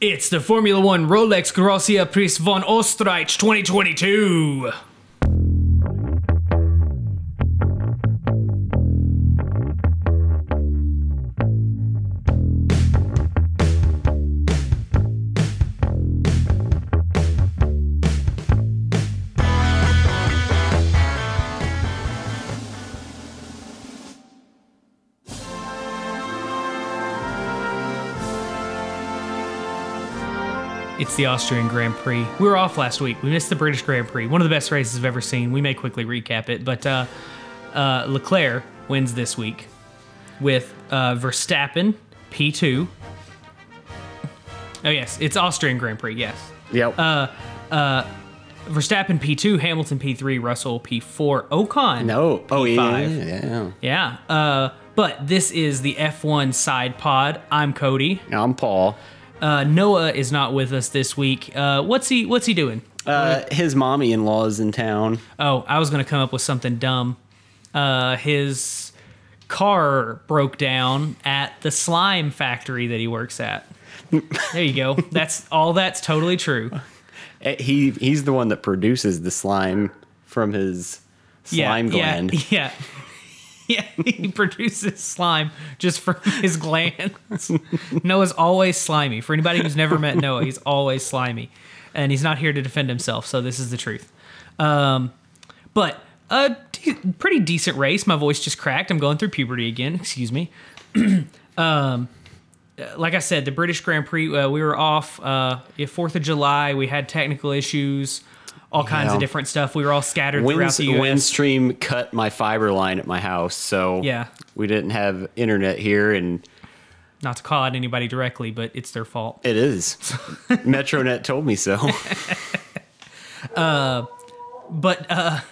It's the Formula One Rolex Grossier Preis von Österreich 2022. It's the Austrian Grand Prix. We were off last week. We missed the British Grand Prix. One of the best races I've ever seen. We may quickly recap it, but Leclerc wins this week with Verstappen, P2. Oh, yes. It's Austrian Grand Prix, yes. Yep. Verstappen, P2. Hamilton, P3. Russell, P4. Ocon, no. P5. Oh, yeah. But this is the F1SidePod. I'm Cody. I'm Paul. Noah is not with us this week. What's he doing? His mommy-in-law is in town. Oh, I was going to come up with something dumb. His car broke down at the slime factory that he works at. There you go. That's totally true. He's the one that produces the slime from his slime gland. Yeah, he produces slime just from his glands. Noah's always slimy. For anybody who's never met Noah, he's always slimy. And he's not here to defend himself, so this is the truth. But a pretty decent race. My voice just cracked. I'm going through puberty again. Excuse me. Like I said, the British Grand Prix, we were off 4th of July. We had technical issues. All kinds of different stuff. We were all scattered throughout the U.S. Windstream cut my fiber line at my house, so we didn't have internet here. And not to call out anybody directly, but it's their fault. It is. MetroNet told me so. But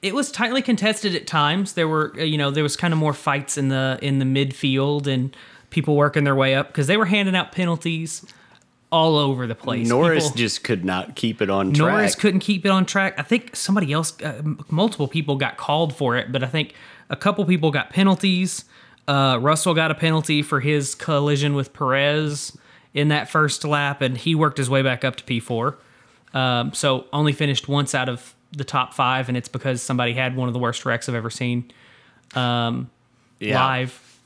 it was tightly contested at times. There were, there was kind of more fights in the midfield and people working their way up because they were handing out penalties all over the place. Norris just could not keep it on track. Norris couldn't keep it on track. I think somebody else, multiple people got called for it, but I think a couple people got penalties. Russell got a penalty for his collision with Perez in that first lap, and he worked his way back up to P4. So only finished once out of the top five, and it's because somebody had one of the worst wrecks I've ever seen live.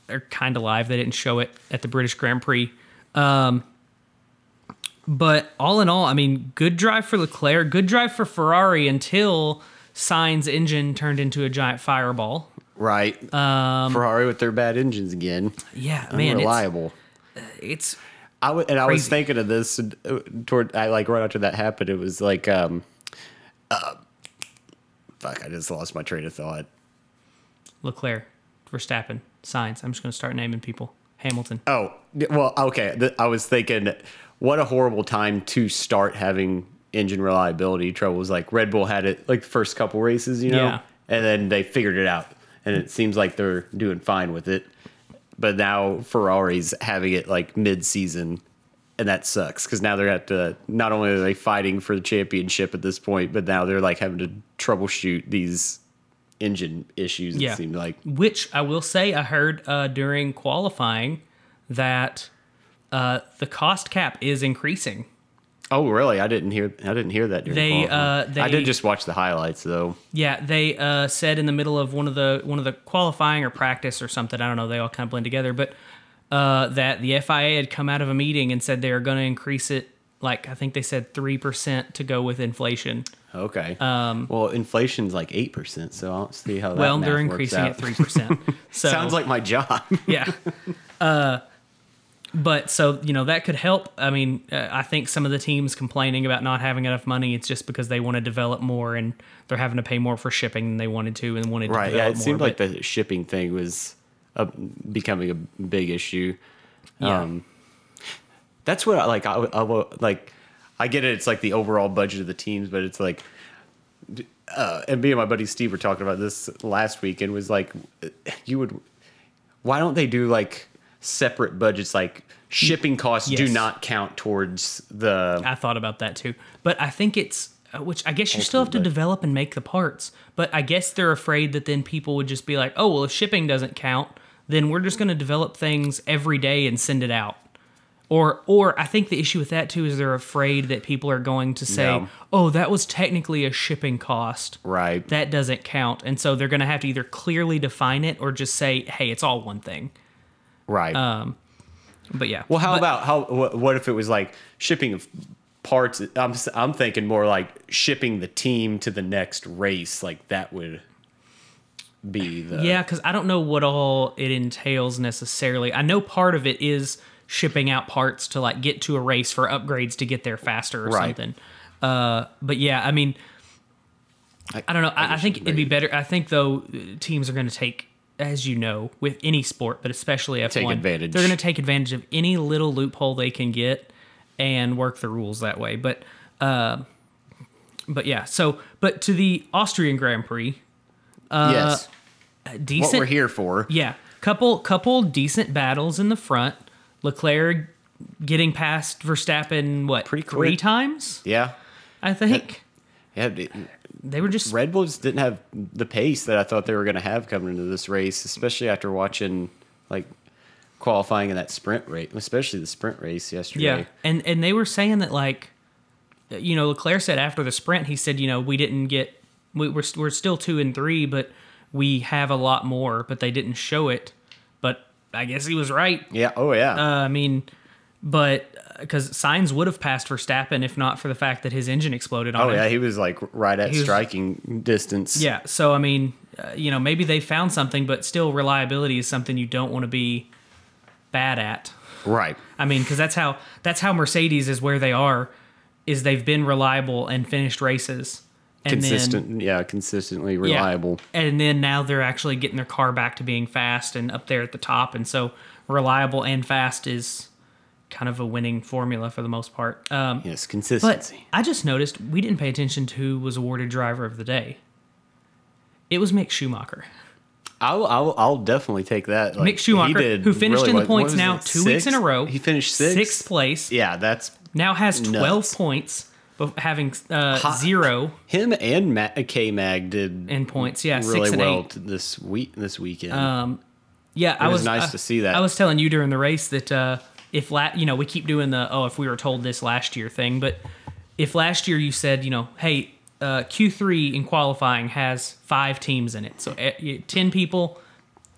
They're kind of live. They didn't show it at the British Grand Prix. But all in all, I mean, good drive for Leclerc, good drive for Ferrari until Sainz's engine turned into a giant fireball. Right. Ferrari with their bad engines again. Yeah, man. Unreliable. It's I crazy. Was thinking of this right after that happened. It was like, fuck, I just lost my train of thought. Leclerc, Verstappen, Sainz. I'm just going to start naming people. Hamilton. Oh, well, okay. I was thinking, what a horrible time to start having engine reliability troubles. Like Red Bull had it like the first couple races, and then they figured it out and it seems like they're doing fine with it. But now Ferrari's having it like mid season and that sucks because now they're at the, not only are they fighting for the championship at this point, but now they're like having to troubleshoot these engine issues. It seemed like, which I will say I heard during qualifying that the cost cap is increasing. Oh, really? I didn't hear that during qualifying. I did just watch the highlights though. Yeah, they said in the middle of one of the qualifying or practice or something, I don't know, they all kind of blend together, but that the FIA had come out of a meeting and said they are going to increase it, like I think they said 3% to go with inflation. Okay. Well, inflation's like 8%, so I don't see how that works out. Well, they're increasing it 3%. So, sounds like my job. Yeah. But so, that could help. I mean, I think some of the teams complaining about not having enough money, it's just because they want to develop more and they're having to pay more for shipping than they wanted to and wanted to develop more. It seemed like the shipping thing was becoming a big issue. Yeah. That's what I like. I get it. It's like the overall budget of the teams, but it's like, and me and my buddy Steve were talking about this last week and was like, why don't they do like separate budgets, like shipping costs do not count towards the... I thought about that too. But I think it's... Which I guess you still have to develop and make the parts. But I guess they're afraid that then people would just be like, oh, well, if shipping doesn't count, then we're just going to develop things every day and send it out. Or I think the issue with that too is they're afraid that people are going to say, "Oh, that was technically a shipping cost. Right. That doesn't count." And so they're going to have to either clearly define it or just say, "Hey, it's all one thing." Right. But yeah. Well, what if it was like shipping of parts? I'm thinking more like shipping the team to the next race, like that would be the because I don't know what all it entails necessarily. I know part of it is shipping out parts to like get to a race for upgrades to get there faster or something. But yeah, I mean, I don't know. I think it'd be better. I think though teams are going to take, as you know, with any sport, but especially F1, take advantage. They're going to take advantage of any little loophole they can get and work the rules that way. But yeah. So, but to the Austrian Grand Prix, decent. What we're here for. Yeah, couple decent battles in the front. Leclerc getting past Verstappen, pretty quick. 3 times? Yeah. I think. They were just... Red Bulls didn't have the pace that I thought they were going to have coming into this race, especially after watching, qualifying in that sprint race, especially the sprint race yesterday. Yeah, and they were saying that, Leclerc said after the sprint, he said, we didn't get... We're still 2 and 3, but we have a lot more, but they didn't show it. I guess he was right. Yeah. Oh, yeah. I mean, but because Sainz would have passed Verstappen if not for the fact that his engine exploded on him. Oh, yeah. He was right at striking distance. Yeah. So, I mean, maybe they found something, but still reliability is something you don't want to be bad at. Right. I mean, because that's how Mercedes is where they are, is they've been reliable and finished races. Consistently reliable. Yeah. And then now they're actually getting their car back to being fast and up there at the top. And so reliable and fast is kind of a winning formula for the most part. Yes, consistency. But I just noticed we didn't pay attention to who was awarded driver of the day. It was Mick Schumacher. I'll definitely take that. Mick Schumacher, who finished in the points now 2 weeks in a row. He finished sixth place. Yeah, that's now has 12 nuts. Points. But having 0. Him and K-Mag did in points, really 6 and 8. this weekend. It was nice to see that. I was telling you during the race that we keep doing the if we were told this last year thing, but if last year you said hey, Q3 in qualifying has 5 teams in it, so 10 people,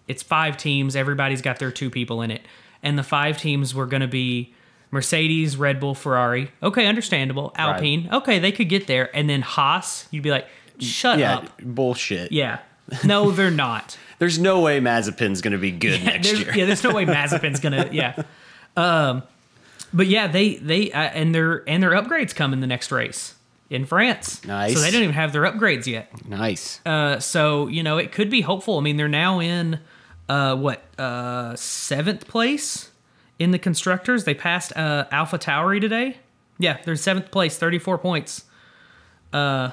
it's 5 teams. Everybody's got their 2 people in it, and the 5 teams were going to be Mercedes, Red Bull, Ferrari. Okay, understandable. Alpine. Right. Okay, they could get there. And then Haas, you'd be like, shut up. Bullshit. Yeah. No, they're not. There's no way Mazepin's going to be good next year. Yeah, there's no way Mazepin's going to, But yeah, their upgrades come in the next race in France. Nice. So they don't even have their upgrades yet. Nice. So, it could be hopeful. I mean, they're now in, 7th place? In the constructors, they passed AlphaTauri today. Yeah, they're in 7th place, 34 points. So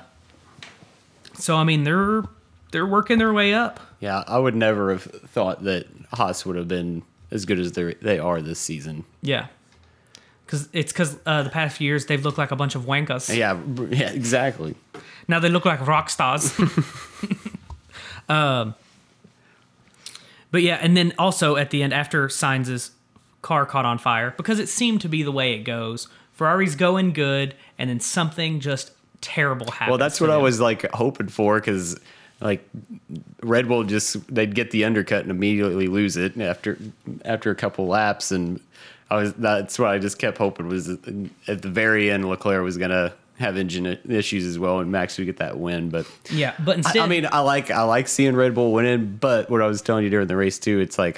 I mean, they're working their way up. Yeah, I would never have thought that Haas would have been as good as they are this season. Yeah, because the past few years they've looked like a bunch of wankas. Yeah, exactly. Now they look like rock stars. But yeah, and then also at the end after Sainz's car caught on fire, because it seemed to be the way it goes. Ferrari's going good, and then something just terrible happens. Well, that's what I was hoping for, because Red Bull they'd get the undercut and immediately lose it after a couple laps, and that's what I just kept hoping was at the very end Leclerc was gonna have engine issues as well, and Max would get that win. But but instead, I like seeing Red Bull winning. But what I was telling you during the race too, it's like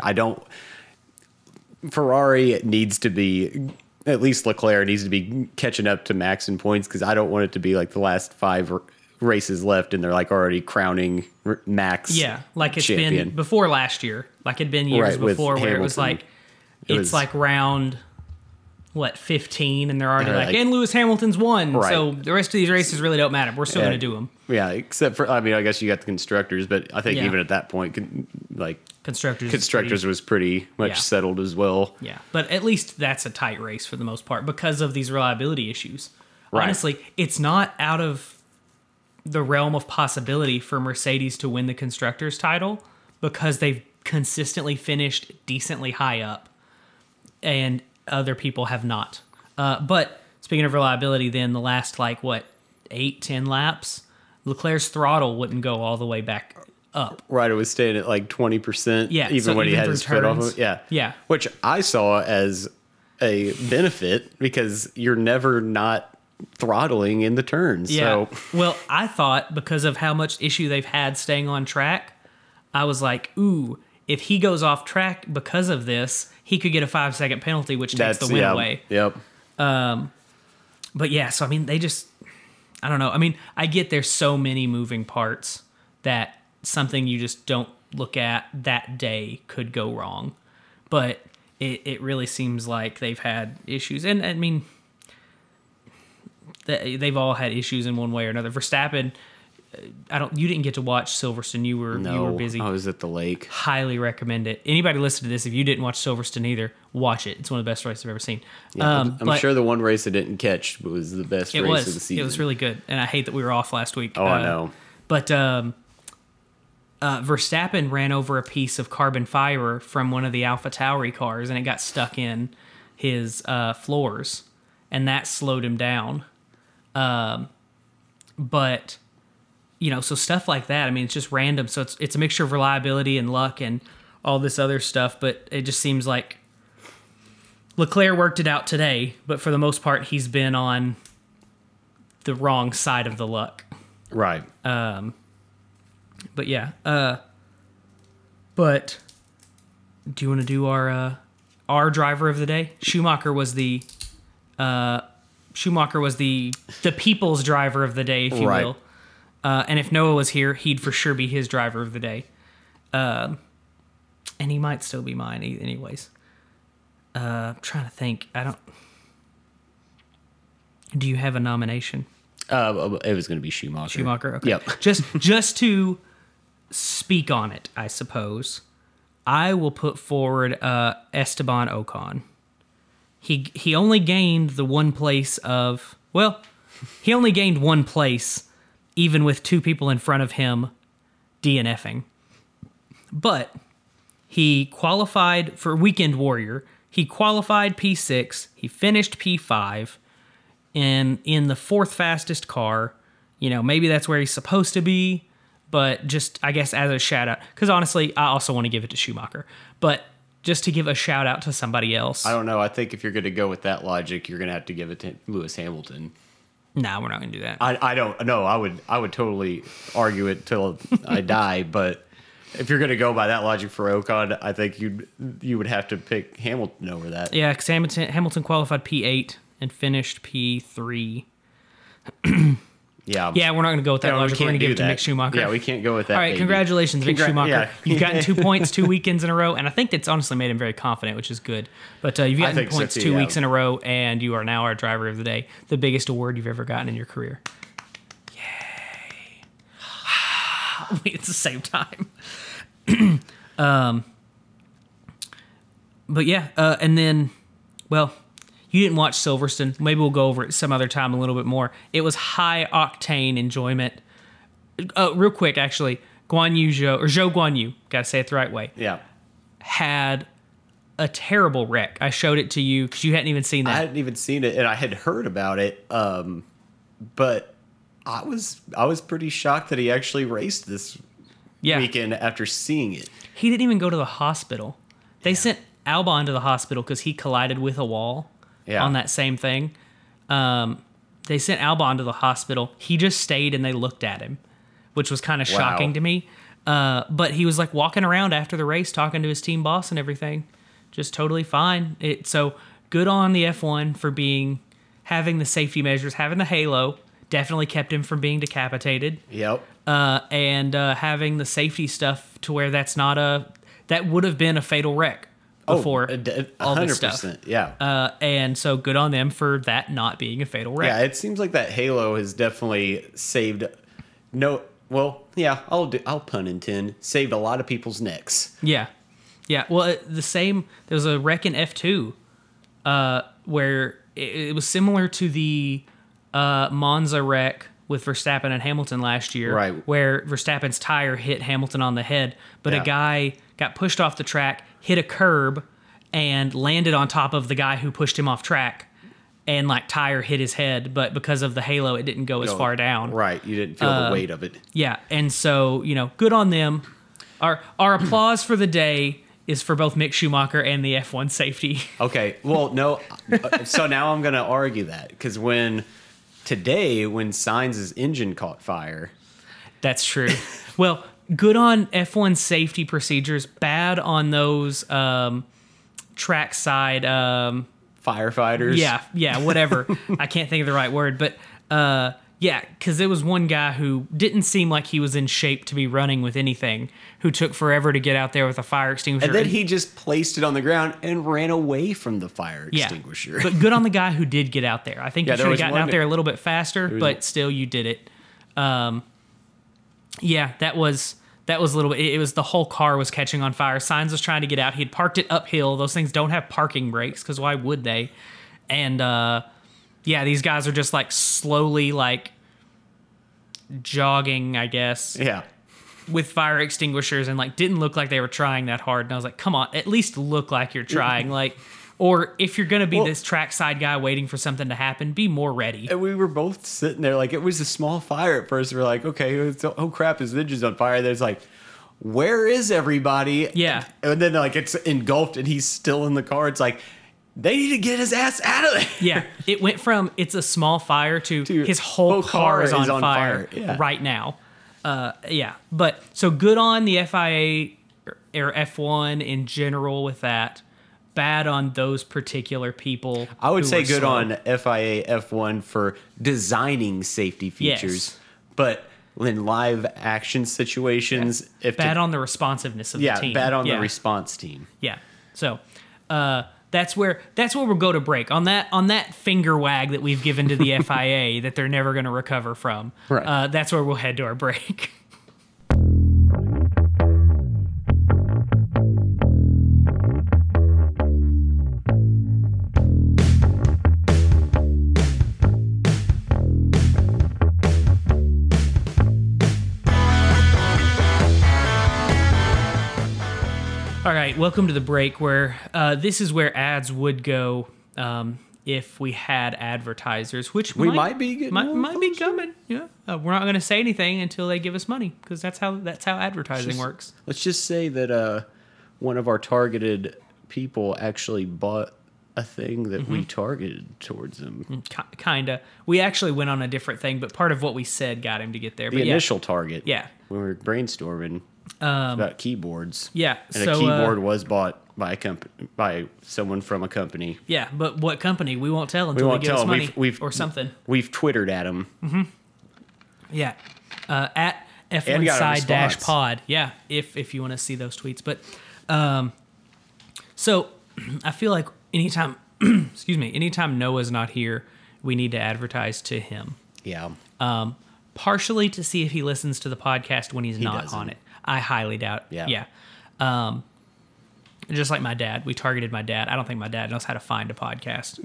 Ferrari needs to be, at least Leclerc needs to be catching up to Max in points, because I don't want it to be the last 5 races left and they're already crowning Max. Yeah, it's champion. Been before last year. It'd been years before where Hamilton. It was round 15, and they're already and Lewis Hamilton's won, so the rest of these races really don't matter. We're still going to do them. Yeah, except for I guess you got the constructors, but I think even at that point, constructors was pretty much settled as well. Yeah, but at least that's a tight race for the most part because of these reliability issues. Right. Honestly, it's not out of the realm of possibility for Mercedes to win the constructors title, because they've consistently finished decently high up, and other people have not. But speaking of reliability, then the last, 8-10 laps, Leclerc's throttle wouldn't go all the way back up. Right, it was staying at 20%, when he had his foot off of it. Yeah. Which I saw as a benefit because you're never not throttling in the turns. Yeah. So. Well, I thought because of how much issue they've had staying on track, I was like, ooh, if he goes off track because of this, he could get a 5-second penalty, which takes the win away. Yep. But yeah, so I mean, they just... I don't know. I mean, I get there's so many moving parts that something you just don't look at that day could go wrong. But it really seems like they've had issues. And, I mean, they've all had issues in one way or another. Verstappen, you didn't get to watch Silverstone. You were busy. I was at the lake. Highly recommend it. Anybody listening to this, if you didn't watch Silverstone either, watch it. It's one of the best races I've ever seen. Yeah, I'm sure the one race I didn't catch was the best race of the season. It was really good, and I hate that we were off last week. Oh, I know. But Verstappen ran over a piece of carbon fiber from one of the AlphaTauri cars, and it got stuck in his floors, and that slowed him down. But... You know, so stuff like that, I mean, it's just random. So it's a mixture of reliability and luck and all this other stuff. But it just seems like Leclerc worked it out today. But for the most part, he's been on the wrong side of the luck. Right. But yeah. But do you want to do our driver of the day? Schumacher was the... Schumacher was the people's driver of the day, if you will. And if Noah was here, he'd for sure be his driver of the day. And he might still be mine anyways. I'm trying to think. Do you have a nomination? It was going to be Schumacher. Schumacher, okay. Yep. just to speak on it, I suppose, I will put forward Esteban Ocon. He only gained one place even with two people in front of him DNFing. But he qualified for Weekend Warrior. He qualified P6. He finished P5. And in the fourth fastest car, you know, maybe that's where he's supposed to be. But just, I guess, as a shout-out. Because honestly, I also want to give it to Schumacher. But just to give a shout-out to somebody else. I don't know. I think if you're going to go with that logic, you're going to have to give it to Lewis Hamilton. No, we're not going to do that. I don't know. I would totally argue it till I die. But if you're going to go by that logic for Ocon, I think you would have to pick Hamilton over that. Yeah, because Hamilton qualified P8 and finished P3. Yeah, we're not going to go with that logic. We're going to give it to Mick Schumacher. Yeah, we can't go with that. All right, congratulations, Mick Schumacher. Yeah. You've gotten 2 points 2 weekends in a row, and I think that's honestly made him very confident, which is good. But you've gotten points 2 weeks in a row, and you are now our driver of the day, the biggest award you've ever gotten in your career. Yay. Wait, it's the same time. But yeah, and then, well... You didn't watch Silverstone. Maybe we'll go over it some other time a little bit more. It was high-octane enjoyment. Real quick, actually, Zhou Guanyu, got to say it the right way, had a terrible wreck. I showed it to you because you hadn't even seen that. I hadn't even seen it, and I had heard about it, but I was pretty shocked that he actually raced this weekend after seeing it. He didn't even go to the hospital. They sent Albon to the hospital because he collided with a wall. Yeah. On that same thing. They sent Albon to the hospital. He just stayed and they looked at him, which was kind of shocking to me. But he was walking around after the race, talking to his team boss and everything. Just totally fine. So good on the F1 for having the safety measures, having the halo. Definitely kept him from being decapitated. Yep. And having the safety stuff to where that's not that would have been a fatal wreck. Before all this stuff. 100%, yeah. And so good on them for that not being a fatal wreck. Yeah, it seems like that halo has definitely saved... No, well, yeah, I'll pun intend. Saved a lot of people's necks. Yeah. Yeah, well, there was a wreck in F2 where it was similar to the Monza wreck with Verstappen and Hamilton last year. Right. Where Verstappen's tire hit Hamilton on the head, but a guy got pushed off the track, hit a curb, and landed on top of the guy who pushed him off track, and like tire hit his head, but because of the halo, it didn't go as far down. Right. You didn't feel the weight of it. Yeah. And so, you know, good on them. Our applause for the day is for both Mick Schumacher and the F1 safety. Okay. Well, no. So now I'm going to argue that, because when Sainz's engine caught fire. That's true. Well, good on F1 safety procedures, bad on those trackside firefighters. Yeah, whatever. I can't think of the right word, but yeah, because there was one guy who didn't seem like he was in shape to be running with anything, who took forever to get out there with a fire extinguisher. And then he just placed it on the ground and ran away from the fire extinguisher. But good on the guy who did get out there. I think you should have gotten out there a little bit faster, but still you did it. Yeah, that was a little bit. It was the whole car was catching on fire. Sainz was trying to get out. He had parked it uphill. Those things don't have parking brakes, because why would they? And yeah, these guys are just like slowly like jogging, I guess. Yeah. With fire extinguishers, and like didn't look like they were trying that hard. And I was like, come on, at least look like you're trying. Like, or if you're going to be this trackside guy waiting for something to happen, be more ready. And we were both sitting there like, it was a small fire at first. We're like, okay, oh crap, his engine's on fire. There's like, where is everybody? Yeah. And then like it's engulfed and he's still in the car. It's like, they need to get his ass out of there. Yeah. It went from it's a small fire to his whole car is on fire right now. Yeah. But so good on the FIA or F1 in general with that. Bad on those particular people. I would say good on FIA F1 for designing safety features, yes. But in live action situations, on the responsiveness of the team. Yeah, bad on the response team. Yeah. So that's where we'll go to break on that finger wag that we've given to the FIA that they're never going to recover from. Right. That's where we'll head to our break. All right, welcome to the break where this is where ads would go if we had advertisers, which we might be getting might be coming. Yeah, we're not going to say anything until they give us money, because that's how advertising works. Let's just say that one of our targeted people actually bought a thing that we targeted towards him. Kinda. We actually went on a different thing, but part of what we said got him to get there. The initial target. Yeah. When we were brainstorming. About keyboards. Yeah. And so, a keyboard was bought by by someone from a company. Yeah, but what company? We won't tell until they give us money or something. We've Twittered at them. Mm-hmm. Yeah. At F1SidePod. Yeah, if you want to see those tweets. But so I feel like anytime Noah's not here, we need to advertise to him. Yeah. Partially to see if he listens to the podcast when he not doesn't. On it. I highly doubt. Yeah. Just like my dad, we targeted my dad. I don't think my dad knows how to find a podcast.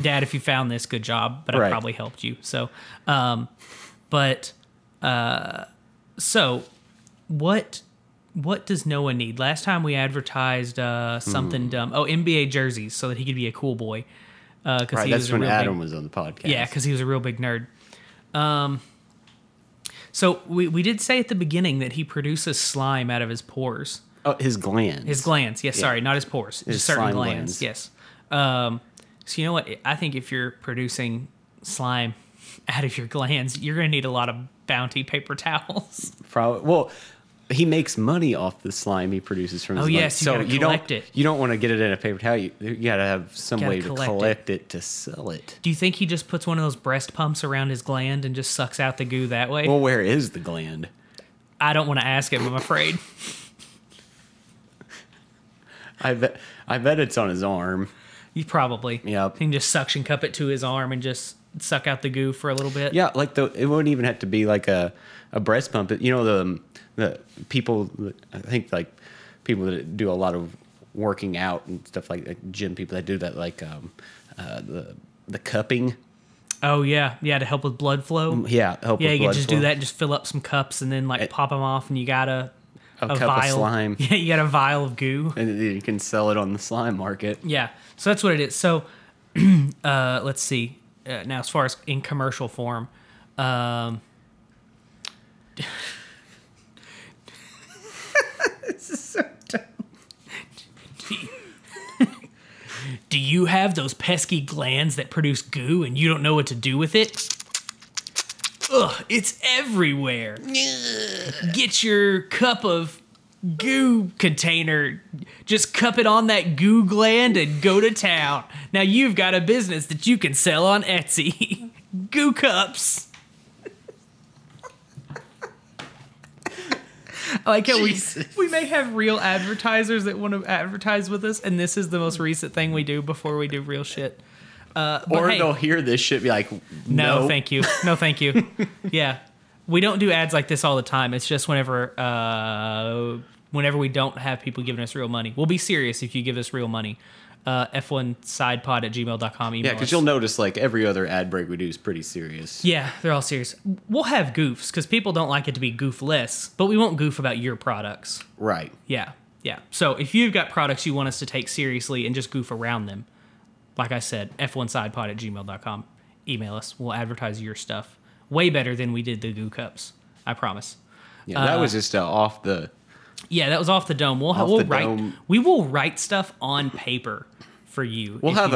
Dad, if you found this, good job, but I probably helped you. So, so what does Noah need? Last time we advertised something dumb. Oh, NBA jerseys, so that he could be a cool boy. That's when Adam was on the podcast. Yeah, because he was a real big nerd. So we did say at the beginning that he produces slime out of his pores. Oh, his glands. His glands, yes, sorry, not his pores. His certain glands, yes. So you know what? I think if you're producing slime out of your glands, you're going to need a lot of Bounty paper towels. Probably. Well, he makes money off the slime he produces from his glands. Oh, yes, so you collect it. You don't want to get it in a paper towel. You got to have some way to collect it to sell it. Do you think he just puts one of those breast pumps around his gland and just sucks out the goo that way? Well, where is the gland? I don't want to ask him, I'm afraid. I bet it's on his arm. You probably. Yeah. He can just suction cup it to his arm and just suck out the goo for a little bit. Yeah, like it wouldn't even have to be like a breast pump. You know, the people, I think like people that do a lot of working out and stuff like that, gym people that do that, like the cupping. Oh, yeah. Yeah, to help with blood flow. Yeah, help with blood flow. Yeah, you can just do that and just fill up some cups and then like pop them off and you got to... a cup vial of slime. Yeah, you got a vial of goo. And you can sell it on the slime market. Yeah, so that's what it is. So let's see. Now, as far as in commercial form, this is so dumb. Do you have those pesky glands that produce goo and you don't know what to do with it? Ugh, it's everywhere. Get your cup of goo container. Just cup it on that goo gland and go to town. Now you've got a business that you can sell on Etsy. Goo cups. I like how we may have real advertisers that want to advertise with us, and this is the most recent thing we do before we do real shit. Or hey, they'll hear this shit, be like, no, thank you. No, thank you. Yeah. We don't do ads like this all the time. It's just whenever we don't have people giving us real money. We'll be serious if you give us real money. F1SidePod at gmail.com. Yeah, because you'll notice like every other ad break we do is pretty serious. Yeah, they're all serious. We'll have goofs because people don't like it to be goofless, but we won't goof about your products. Right. Yeah, yeah. So if you've got products you want us to take seriously and just goof around them, like I said, F1SidePod at gmail.com. Email us. We'll advertise your stuff way better than we did the goo cups. I promise. Yeah, that was just off the... Yeah, that was off the dome. We will write stuff on paper for you. We'll have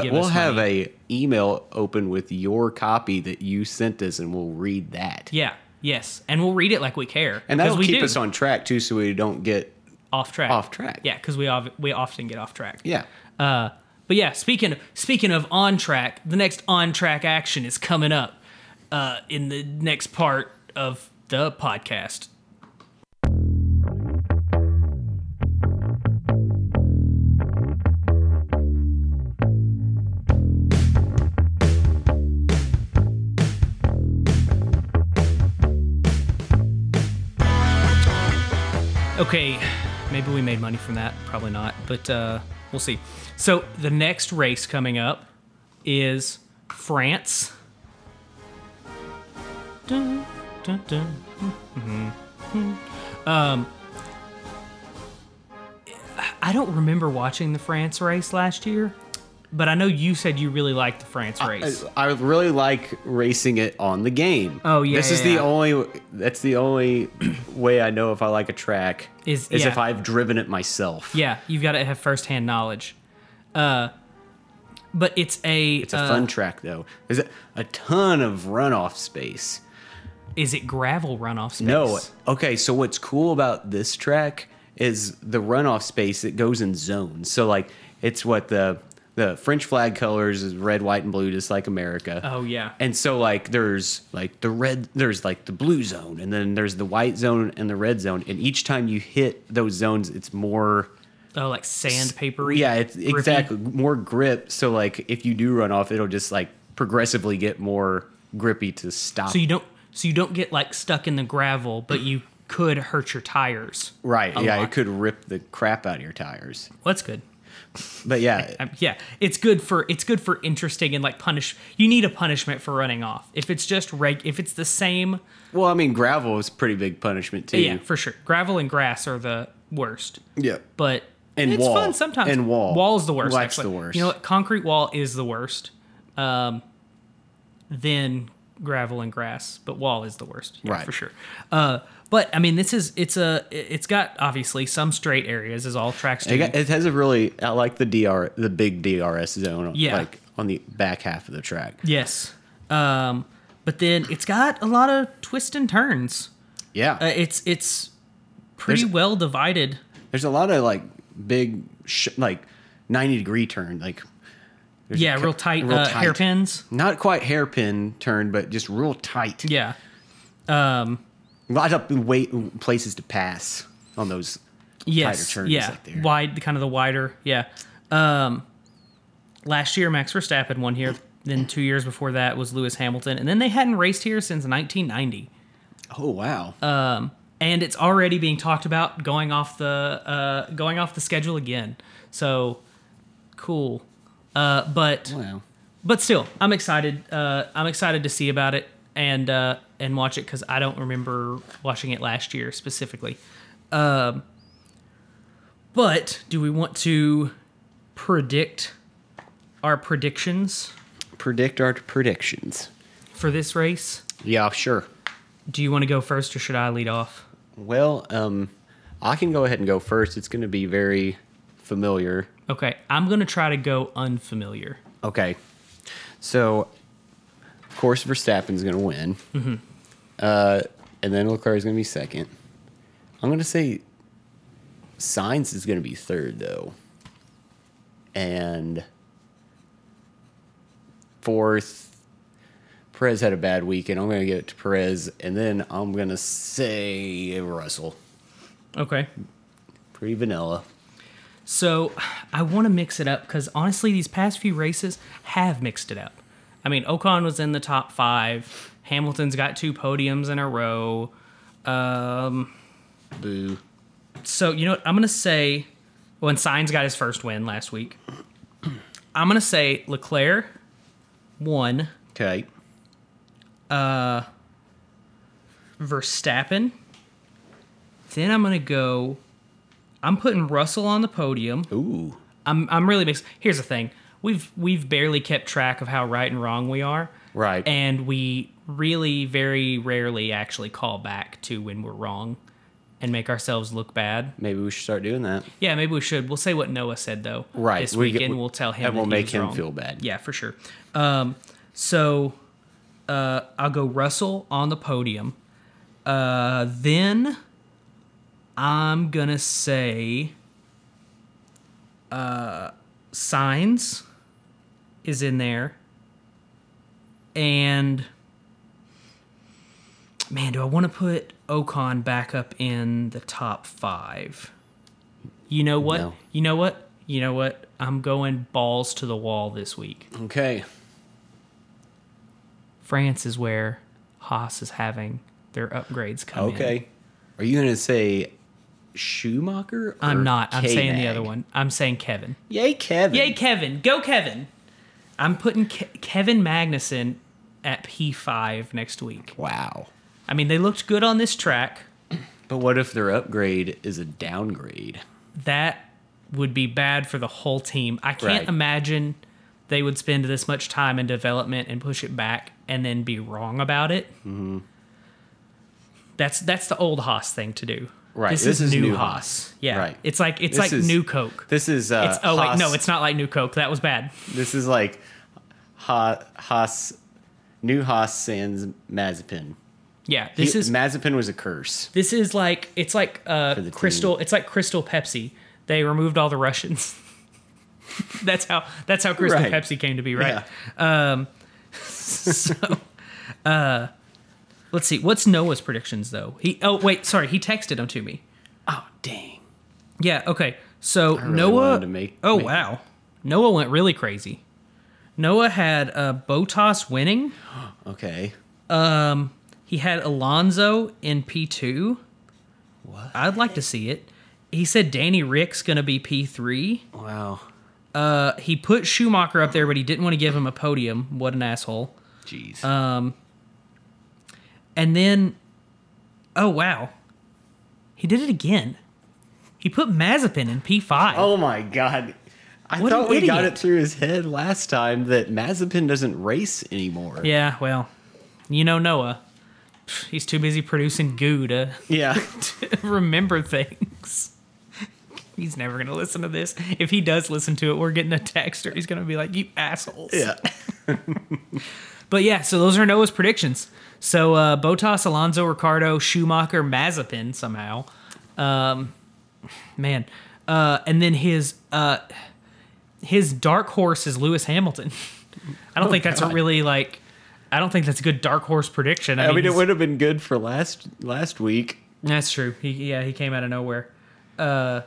a email open with your copy that you sent us, and we'll read that. Yeah, yes, and we'll read it like we care, and that'll keep us on track too, so we don't get off track. Yeah, because we often get off track. Yeah, but yeah, speaking of on track, the next on track action is coming up in the next part of the podcast. Okay, maybe we made money from that. Probably not, but we'll see. So the next race coming up is France. Dun, dun, dun. Mm-hmm. Mm-hmm. I don't remember watching the France race last year, but I know you said you really liked the France race. I really like racing it on the game. Oh yeah, that's the only way I know if I like a track is if I've driven it myself. Yeah, you've got to have firsthand knowledge. But it's a fun track though. There's a ton of runoff space. Is it gravel runoff space? No. Okay, so what's cool about this track is the runoff space that goes in zones. So like it's what the French flag colors is red, white, and blue, just like America. Oh, yeah. And so, like, there's, like, the red... There's, like, the blue zone, and then there's the white zone and the red zone. And each time you hit those zones, it's more... Oh, like sandpapery? Yeah, it's grippy. Exactly. More grip. So, like, if you do run off, it'll just, like, progressively get more grippy to stop. So you don't get, like, stuck in the gravel, but you could hurt your tires. Right, yeah. It could rip the crap out of your tires. Well, that's good. But yeah, it's good for interesting and like punish. You need a punishment for running off. If it's just if it's the same. Well, I mean, gravel is pretty big punishment too. Yeah, for sure. Gravel and grass are the worst. Yeah, but it's fun sometimes. And wall is the worst. That's the worst. You know what? Concrete wall is the worst. Then gravel and grass, but wall is the worst. Yeah, right, for sure. But I mean, it's got obviously some straight areas, as all tracks do. It has a really, I like the big DRS zone, like on the back half of the track. Yes, but then it's got a lot of twists and turns. Yeah, it's pretty well divided. There's a lot of like big, like 90-degree turn, like. Real tight hairpins. Not quite hairpin turn, but just real tight. Yeah. A lot of places to pass on those tighter turns out there. Wide, kind of the wider, yeah. Last year, Max Verstappen won here. Then 2 years before that was Lewis Hamilton. And then they hadn't raced here since 1990. Oh, wow. And it's already being talked about going off the schedule again. So, cool. But still, I'm excited. I'm excited to see about it and watch it because I don't remember watching it last year specifically. But do we want to predict our predictions? Predict our predictions. For this race? Yeah, sure. Do you want to go first or should I lead off? Well, I can go ahead and go first. It's going to be very familiar. Okay, I'm going to try to go unfamiliar. Okay. So, of course, Verstappen's going to win. Mm-hmm. And then Leclerc's going to be second. I'm going to say Sainz is going to be third, though. And fourth, Perez had a bad week, and I'm going to give it to Perez. And then I'm going to say Russell. Okay. Pretty vanilla. So I want to mix it up because, honestly, these past few races have mixed it up. I mean, Ocon was in the top five. Hamilton's got two podiums in a row. Boo. So, you know what? I'm going to say, when Sainz got his first win last week, I'm going to say Leclerc won. Okay. Verstappen. Then I'm going to go... I'm putting Russell on the podium. Ooh. I'm really mixed. Here's the thing. We've barely kept track of how right and wrong we are. Right. And we really very rarely actually call back to when we're wrong and make ourselves look bad. Maybe we should start doing that. Yeah, maybe we should. We'll say what Noah said, though. Right. This weekend, we'll tell him. And we'll make him feel bad. Yeah, for sure. So I'll go Russell on the podium. Then I'm going to say Sainz is in there. And, man, do I want to put Ocon back up in the top five? You know what? No. You know what? You know what? I'm going balls to the wall this week. Okay. France is where Haas is having their upgrades come in. Okay. Are you going to say Schumacher? Or I'm not. I'm saying the other one. I'm saying Kevin. Yay, Kevin. Yay, Kevin. Go, Kevin. I'm putting Kevin Magnussen at P5 next week. Wow. I mean, they looked good on this track. But what if their upgrade is a downgrade? That would be bad for the whole team. I can't imagine they would spend this much time in development and push it back and then be wrong about it. Mm-hmm. That's the old Haas thing to do. Right. This is new Haas. Yeah. Right. It's like new Coke. This is Haas. Wait, no, it's not like new Coke. That was bad. This is like Haas, new Haas sans Mazepin. Yeah. Mazepin was a curse. This is like it's like Crystal Pepsi. They removed all the Russians. That's how Crystal Pepsi came to be, right? Yeah. Let's see. What's Noah's predictions, though? He texted them to me. Oh, dang. Yeah, okay. So, wow. Noah went really crazy. Noah had Bottas winning. Okay. He had Alonso in P2. What? I'd like to see it. He said Danny Rick's going to be P3. Wow. He put Schumacher up there, but he didn't want to give him a podium. What an asshole. Jeez. And then, oh, wow. He did it again. He put Mazepin in P5. Oh, my God. I thought we got it through his head last time that Mazepin doesn't race anymore. Yeah, well, you know Noah. He's too busy producing goo to remember things. He's never going to listen to this. If he does listen to it, we're getting a text or he's going to be like, you assholes. Yeah. But, yeah, so those are Noah's predictions. So, Bottas, Alonso, Ricardo, Schumacher, Mazepin somehow. And then his dark horse is Lewis Hamilton. I don't think that's a really, like... I don't think that's a good dark horse prediction. I mean, it would have been good for last week. That's true. He came out of nowhere. Oh,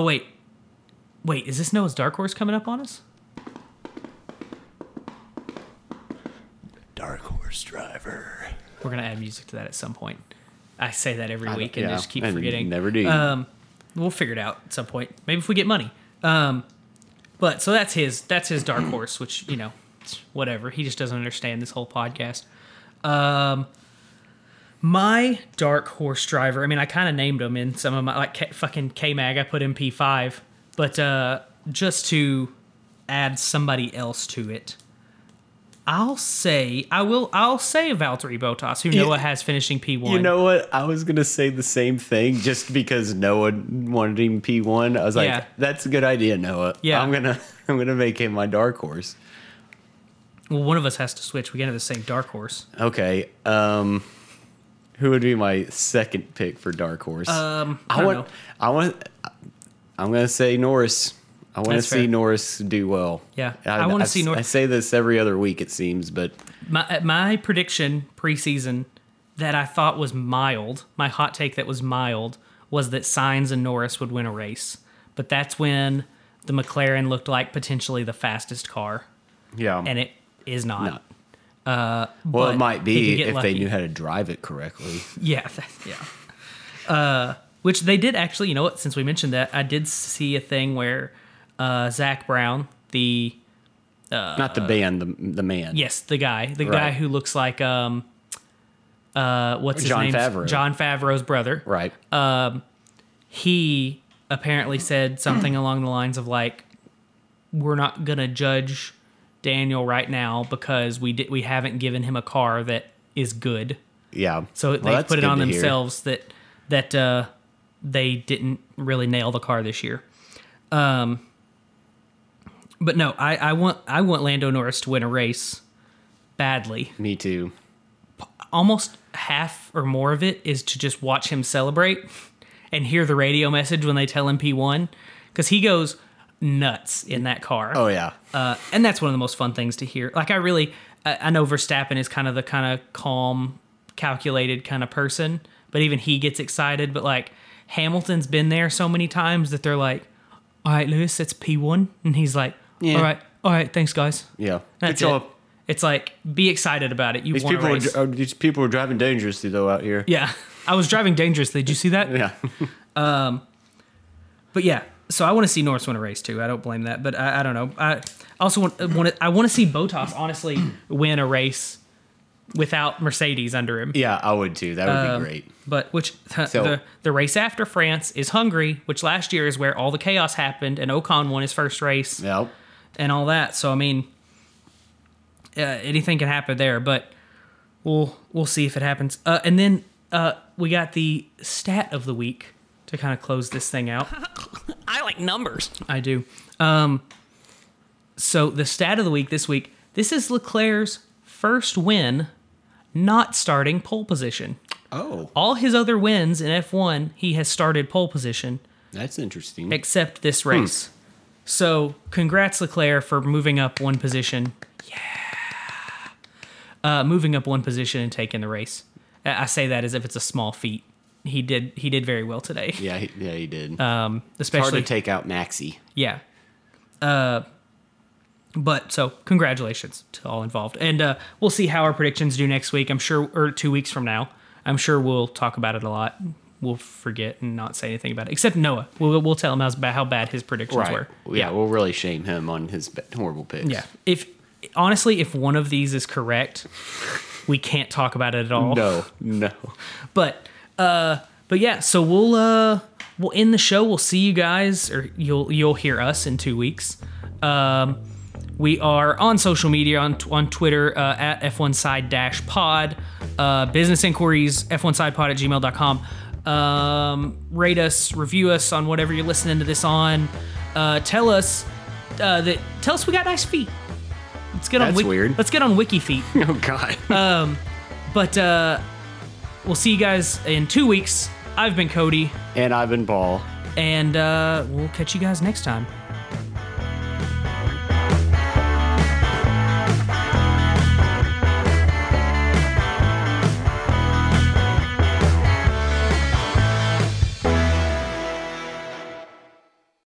wait. Wait, is this Noah's dark horse coming up on us? Dark horse driver. We're gonna add music to that at some point. I say that every week and just keep forgetting. Never do. We'll figure it out at some point. Maybe if we get money. But so that's his dark horse, which whatever. He just doesn't understand this whole podcast. My dark horse driver, I mean, I kind of named him in some of my, like, fucking K-Mag, I put in P5, but just to add somebody else to it, I'll say Valtteri Bottas, who Noah has finishing P1. You know what? I was going to say the same thing just because Noah wanted him P1. I was like, that's a good idea, Noah. Yeah. I'm going to make him my dark horse. Well, one of us has to switch. We can't have the same dark horse. Okay. Who would be my second pick for dark horse? I'm going to say Norris. I want to see Norris do well. Yeah, I want to see Norris. I say this every other week, it seems, but my prediction preseason that I thought was mild, my hot take that was mild, was that Sainz and Norris would win a race. But that's when the McLaren looked like potentially the fastest car. Yeah, and it is not. No. Well, it might be if lucky. They knew how to drive it correctly. Which they did actually. You know what? Since we mentioned that, I did see a thing where. Zach Brown, the... not the band, the man. Yes, the guy. The guy who looks like... what's his name? Favreau. John Favreau's brother. Right. He apparently said something along the lines of, like, we're not going to judge Daniel right now because we haven't given him a car that is good. Yeah. So they put it on themselves that they didn't really nail the car this year. But no, I want Lando Norris to win a race badly. Me too. Almost half or more of it is to just watch him celebrate and hear the radio message when they tell him P1, because he goes nuts in that car. Oh, yeah. And that's one of the most fun things to hear. Like, I know Verstappen is kind of calm, calculated kind of person, but even he gets excited. But, like, Hamilton's been there so many times that they're like, all right, Lewis, it's P1. And he's like, all right, thanks, guys. Yeah. That's it. It's like, be excited about it. These people are driving dangerously, though, out here. Yeah. I was driving dangerously. Did you see that? Yeah. But yeah, so I want to see Norris win a race, too. I don't blame that, but I don't know. I also want to see Bottas, honestly, win a race without Mercedes under him. Yeah, I would, too. That would be great. But the race after France is Hungary, which last year is where all the chaos happened, and Ocon won his first race, and all that. So I mean, anything can happen there, but we'll see if it happens. And then we got the stat of the week to kind of close this thing out. I like numbers. I do. So the stat of the week this week. This is Leclerc's first win, not starting pole position. Oh. All his other wins in F1, he has started pole position. That's interesting. Except this race. So, congrats, Leclerc, for moving up one position. Yeah. Moving up one position and taking the race. I say that as if it's a small feat. He did very well today. Yeah, he did. Especially, it's hard to take out Maxi. Yeah. But so, congratulations to all involved. And we'll see how our predictions do next week, I'm sure, or 2 weeks from now. I'm sure we'll talk about it a lot. We'll forget and not say anything about it. Except Noah. We'll tell him how bad his predictions were. Yeah, we'll really shame him on his horrible picks. Yeah. Honestly, if one of these is correct, we can't talk about it at all. No. But yeah, so we'll end the show. We'll see you guys, or you'll hear us in 2 weeks. We are on social media, on Twitter, at F1SidePod. Business inquiries, F1SidePod at gmail.com. Rate us, review us on whatever you're listening to this on. Tell us we got nice feet. Let's get on Wiki feet. Oh, God. But we'll see you guys in 2 weeks. I've been Cody. And I've been Paul. And we'll catch you guys next time.